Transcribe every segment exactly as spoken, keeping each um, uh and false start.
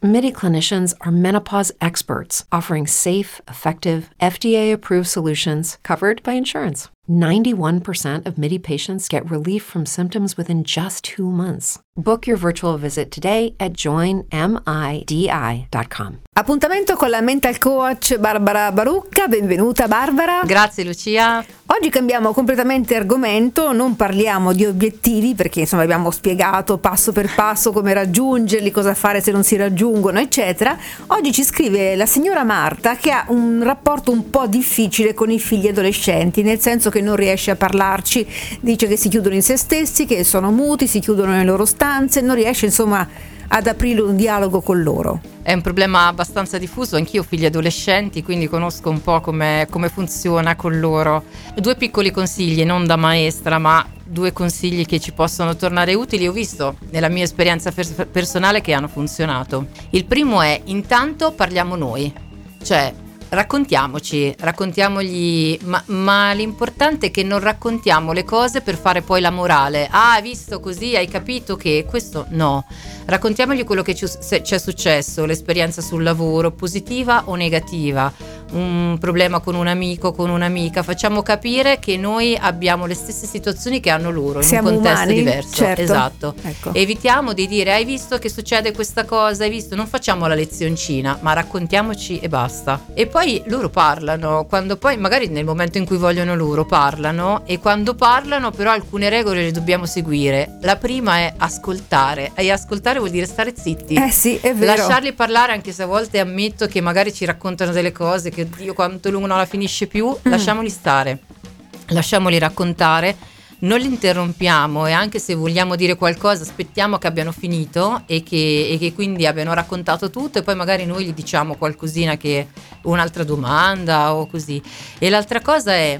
Midi clinicians are menopause experts, offering safe, effective, F D A-approved solutions covered by insurance. ninety-one percent of Midi patients get relief from symptoms within just two months. Book your virtual visit today at join midi dot com. Appuntamento con la mental coach Barbara Barucca. Benvenuta Barbara. Grazie Lucia. Oggi cambiamo completamente argomento, non parliamo di obiettivi perché insomma abbiamo spiegato passo per passo come raggiungerli, cosa fare se non si raggiungono, eccetera. Oggi ci scrive la signora Marta che ha un rapporto un po' difficile con i figli adolescenti, nel senso che non riesce a parlarci, dice che si chiudono in se stessi, che sono muti, si chiudono nelle loro stanze, non riesce insomma ad aprire un dialogo con loro. È un problema abbastanza diffuso, anch'io ho figli adolescenti, quindi conosco un po' come, come funziona con loro. Due piccoli consigli, non da maestra, ma due consigli che ci possono tornare utili, ho visto nella mia esperienza pers- personale che hanno funzionato. Il primo è, intanto parliamo noi, cioè raccontiamoci, raccontiamogli, ma, ma l'importante è che non raccontiamo le cose per fare poi la morale. Ah, hai visto così, hai capito che questo no. Raccontiamogli quello che ci, se, ci è successo, l'esperienza sul lavoro, positiva o negativa, un problema con un amico, con un'amica, facciamo capire che noi abbiamo le stesse situazioni che hanno loro in Siamo un contesto umani, diverso, certo. Esatto. Ecco. Evitiamo di dire hai visto che succede questa cosa, hai visto, non facciamo la lezioncina, ma raccontiamoci e basta. E poi loro parlano, quando poi magari nel momento in cui vogliono loro parlano, e quando parlano però alcune regole le dobbiamo seguire. La prima è ascoltare, e ascoltare vuol dire stare zitti, eh sì, è vero. Lasciarli parlare, anche se a volte ammetto che magari ci raccontano delle cose che oddio quanto lungo non la finisce più, mm. lasciamoli stare, lasciamoli raccontare, non li interrompiamo, e anche se vogliamo dire qualcosa aspettiamo che abbiano finito e che, e che quindi abbiano raccontato tutto, e poi magari noi gli diciamo qualcosina, che un'altra domanda o così. E l'altra cosa è,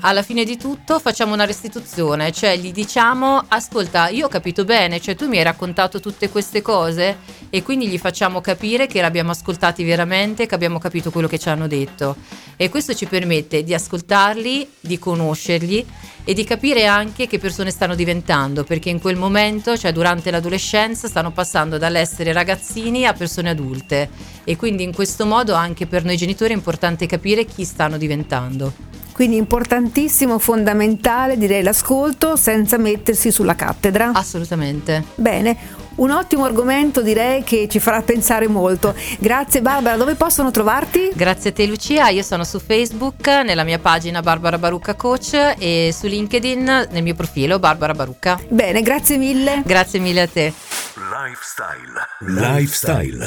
alla fine di tutto facciamo una restituzione, cioè gli diciamo ascolta, io ho capito bene, cioè tu mi hai raccontato tutte queste cose, e quindi gli facciamo capire che l'abbiamo ascoltati veramente, che abbiamo capito quello che ci hanno detto, e questo ci permette di ascoltarli, di conoscerli e di capire anche che persone stanno diventando, perché in quel momento, cioè durante l'adolescenza, stanno passando dall'essere ragazzini a persone adulte, e quindi in questo modo anche per noi genitori è importante capire chi stanno diventando. Quindi importantissimo, fondamentale, direi, l'ascolto senza mettersi sulla cattedra. Assolutamente. Bene, un ottimo argomento, direi, che ci farà pensare molto. Grazie Barbara, dove possono trovarti? Grazie a te Lucia, io sono su Facebook, nella mia pagina Barbara Barucca Coach, e su LinkedIn nel mio profilo Barbara Barucca. Bene, grazie mille. Grazie mille a te. Lifestyle. Lifestyle.